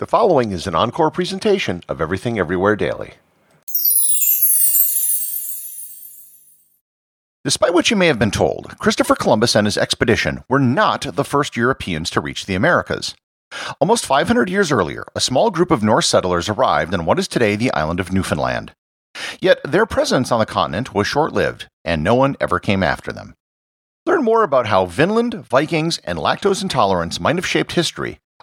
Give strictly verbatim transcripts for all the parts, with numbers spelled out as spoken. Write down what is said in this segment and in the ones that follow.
The following is an encore presentation of Everything Everywhere Daily. Despite what you may have been told, Christopher Columbus and his expedition were not the first Europeans to reach the Americas. Almost five hundred years earlier, a small group of Norse settlers arrived on what is today the island of Newfoundland. Yet their presence on the continent was short-lived, and no one ever came after them. Learn more about how Vinland, Vikings, and lactose intolerance might have shaped history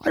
I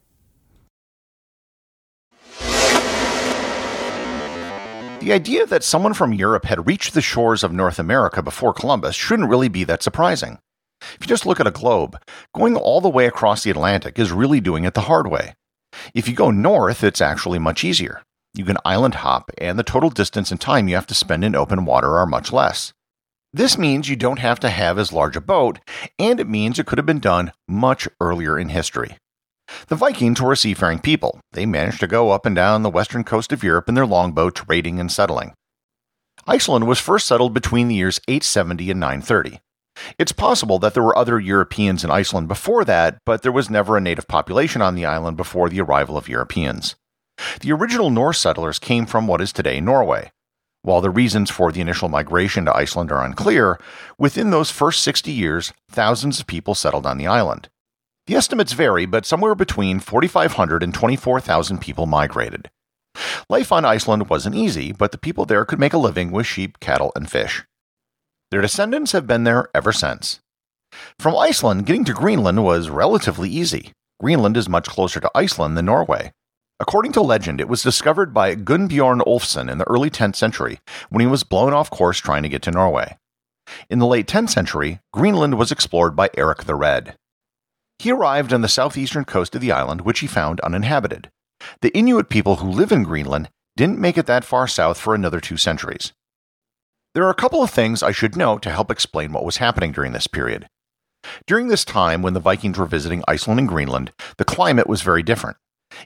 The idea that someone from Europe had reached the shores of North America before Columbus shouldn't really be that surprising. If you just look at a globe, going all the way across the Atlantic is really doing it the hard way. If you go north, it's actually much easier. You can island hop, and the total distance and time you have to spend in open water are much less. This means you don't have to have as large a boat, and it means it could have been done much earlier in history. The Vikings were a seafaring people. They managed to go up and down the western coast of Europe in their longboats, raiding and settling. Iceland was first settled between the years eight seventy and nine thirty. It's possible that there were other Europeans in Iceland before that, but there was never a native population on the island before the arrival of Europeans. The original Norse settlers came from what is today Norway. While the reasons for the initial migration to Iceland are unclear, within those first sixty years, thousands of people settled on the island. The estimates vary, but somewhere between forty-five hundred and twenty-four thousand people migrated. Life on Iceland wasn't easy, but the people there could make a living with sheep, cattle, and fish. Their descendants have been there ever since. From Iceland, getting to Greenland was relatively easy. Greenland is much closer to Iceland than Norway. According to legend, it was discovered by Gunbjorn Ulfsen in the early tenth century when he was blown off course trying to get to Norway. In the late tenth century, Greenland was explored by Erik the Red. He arrived on the southeastern coast of the island, which he found uninhabited. The Inuit people who live in Greenland didn't make it that far south for another two centuries. There are a couple of things I should note to help explain what was happening during this period. During this time, when the Vikings were visiting Iceland and Greenland, the climate was very different.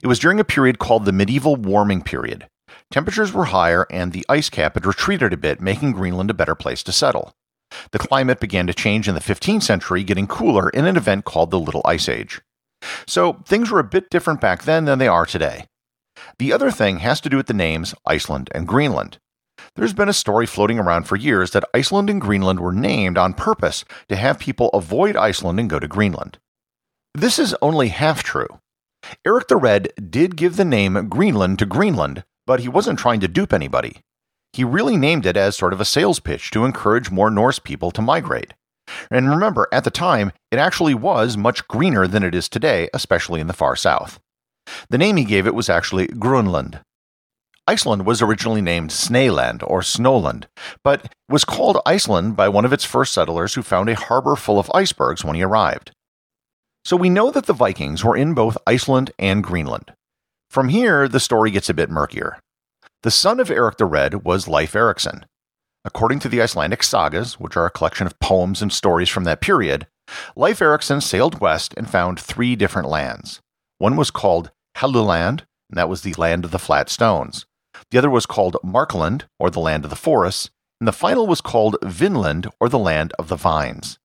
It was during a period called the Medieval Warming Period. Temperatures were higher, and the ice cap had retreated a bit, making Greenland a better place to settle. The climate began to change in the fifteenth century, getting cooler in an event called the Little Ice Age. So things were a bit different back then than they are today. The other thing has to do with the names Iceland and Greenland. There's been a story floating around for years that Iceland and Greenland were named on purpose to have people avoid Iceland and go to Greenland. This is only half true. Erik the Red did give the name Greenland to Greenland, but he wasn't trying to dupe anybody. He really named it as sort of a sales pitch to encourage more Norse people to migrate. And remember, at the time, it actually was much greener than it is today, especially in the far south. The name he gave it was actually Grønland. Iceland was originally named Snæland or Snowland, but was called Iceland by one of its first settlers who found a harbor full of icebergs when he arrived. So we know that the Vikings were in both Iceland and Greenland. From here, the story gets a bit murkier. The son of Erik the Red was Leif Erikson. According to the Icelandic sagas, which are a collection of poems and stories from that period, Leif Erikson sailed west and found three different lands. One was called Helluland, and that was the land of the flat stones. The other was called Markland, or the land of the forests, and the final was called Vinland, or the land of the vines.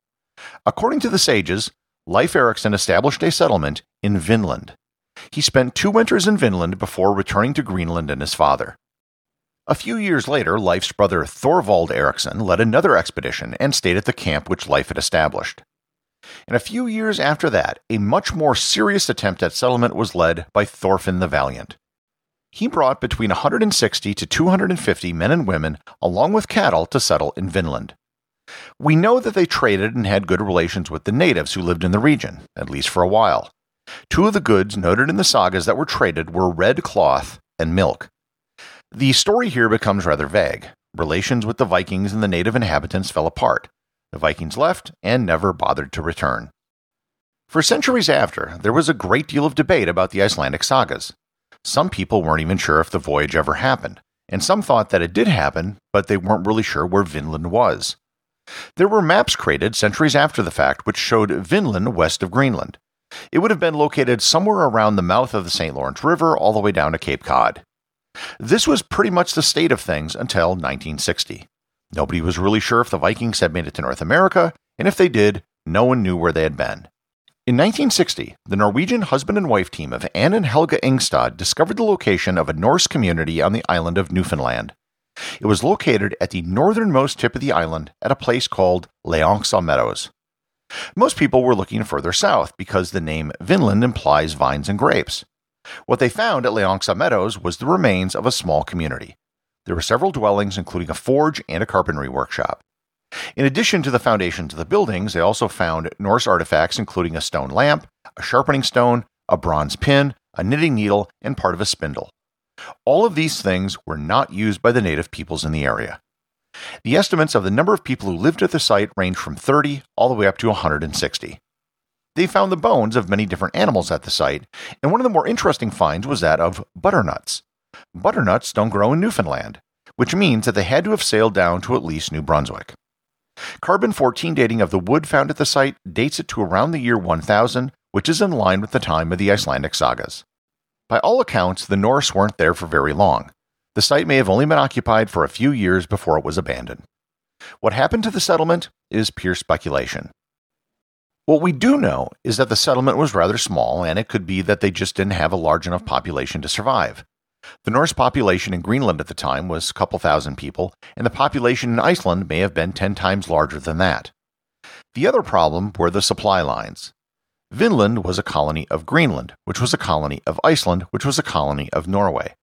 According to the sages, Leif Erikson established a settlement in Vinland. He spent two winters in Vinland before returning to Greenland and his father. A few years later, Leif's brother Thorvald Eriksson led another expedition and stayed at the camp which Leif had established. And a few years after that, a much more serious attempt at settlement was led by Thorfinn the Valiant. He brought between one hundred sixty to two hundred fifty men and women, along with cattle, to settle in Vinland. We know that they traded and had good relations with the natives who lived in the region, at least for a while. Two of the goods noted in the sagas that were traded were red cloth and milk. The story here becomes rather vague. Relations with the Vikings and the native inhabitants fell apart. The Vikings left and never bothered to return. For centuries after, there was a great deal of debate about the Icelandic sagas. Some people weren't even sure if the voyage ever happened, and some thought that it did happen, but they weren't really sure where Vinland was. There were maps created centuries after the fact which showed Vinland west of Greenland. It would have been located somewhere around the mouth of the Saint Lawrence River all the way down to Cape Cod. This was pretty much the state of things until nineteen sixty. Nobody was really sure if the Vikings had made it to North America, and if they did, no one knew where they had been. In nineteen sixty, the Norwegian husband and wife team of Anne and Helga Ingstad discovered the location of a Norse community on the island of Newfoundland. It was located at the northernmost tip of the island at a place called L'Anse aux Meadows. Most people were looking further south because the name Vinland implies vines and grapes. What they found at L'Anse aux Meadows was the remains of a small community. There were several dwellings, including a forge and a carpentry workshop. In addition to the foundations of the buildings, they also found Norse artifacts, including a stone lamp, a sharpening stone, a bronze pin, a knitting needle, and part of a spindle. All of these things were not used by the native peoples in the area. The estimates of the number of people who lived at the site range from thirty all the way up to one hundred sixty. They found the bones of many different animals at the site, and one of the more interesting finds was that of butternuts. Butternuts don't grow in Newfoundland, which means that they had to have sailed down to at least New Brunswick. Carbon fourteen dating of the wood found at the site dates it to around the year one thousand, which is in line with the time of the Icelandic sagas. By all accounts, the Norse weren't there for very long. The site may have only been occupied for a few years before it was abandoned. What happened to the settlement is pure speculation. What we do know is that the settlement was rather small, and it could be that they just didn't have a large enough population to survive. The Norse population in Greenland at the time was a couple thousand people, and the population in Iceland may have been ten times larger than that. The other problem were the supply lines. Vinland was a colony of Greenland, which was a colony of Iceland, which was a colony of Norway.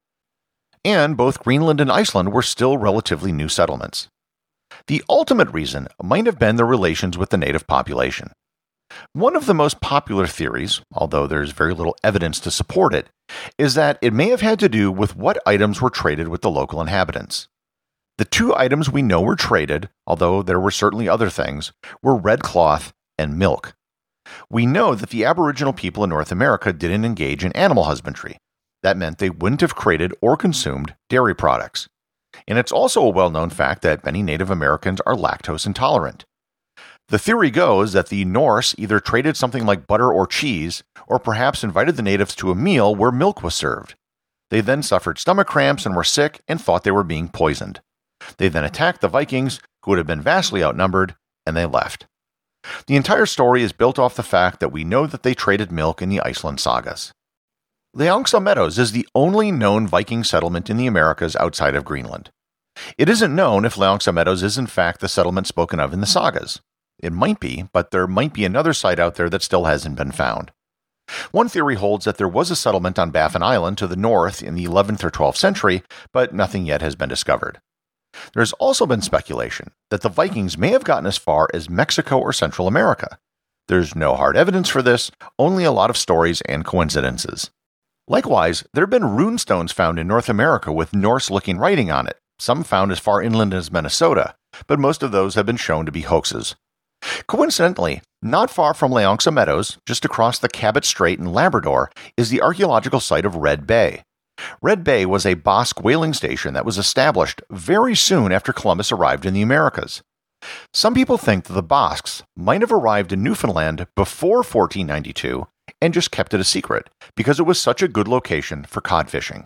And both Greenland and Iceland were still relatively new settlements. The ultimate reason might have been their relations with the native population. One of the most popular theories, although there's very little evidence to support it, is that it may have had to do with what items were traded with the local inhabitants. The two items we know were traded, although there were certainly other things, were red cloth and milk. We know that the Aboriginal people in North America didn't engage in animal husbandry. That meant they wouldn't have created or consumed dairy products. And it's also a well-known fact that many Native Americans are lactose intolerant. The theory goes that the Norse either traded something like butter or cheese, or perhaps invited the natives to a meal where milk was served. They then suffered stomach cramps and were sick and thought they were being poisoned. They then attacked the Vikings, who would have been vastly outnumbered, and they left. The entire story is built off the fact that we know that they traded milk in the Iceland sagas. L'Anse aux Meadows is the only known Viking settlement in the Americas outside of Greenland. It isn't known if L'Anse aux Meadows is in fact the settlement spoken of in the sagas. It might be, but there might be another site out there that still hasn't been found. One theory holds that there was a settlement on Baffin Island to the north in the eleventh or twelfth century, but nothing yet has been discovered. There has also been speculation that the Vikings may have gotten as far as Mexico or Central America. There's no hard evidence for this, only a lot of stories and coincidences. Likewise, there have been runestones found in North America with Norse-looking writing on it, some found as far inland as Minnesota, but most of those have been shown to be hoaxes. Coincidentally, not far from L'Anse aux Meadows, just across the Cabot Strait in Labrador, is the archaeological site of Red Bay. Red Bay was a Basque whaling station that was established very soon after Columbus arrived in the Americas. Some people think that the Basques might have arrived in Newfoundland before fourteen ninety-two and just kept it a secret because it was such a good location for cod fishing.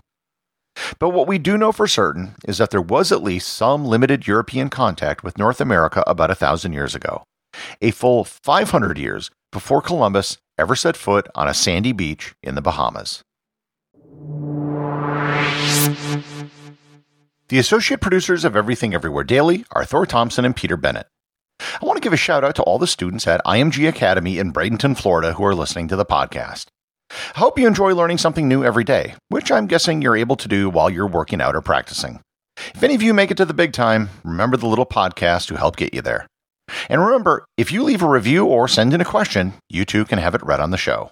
But what we do know for certain is that there was at least some limited European contact with North America about a thousand years ago, a full five hundred years before Columbus ever set foot on a sandy beach in the Bahamas. The associate producers of Everything Everywhere Daily are Thor Thompson and Peter Bennett. I want to give a shout out to all the students at I M G Academy in Bradenton, Florida, who are listening to the podcast. I hope you enjoy learning something new every day, which I'm guessing you're able to do while you're working out or practicing. If any of you make it to the big time, remember the little podcast who helped get you there. And remember, if you leave a review or send in a question, you too can have it read on the show.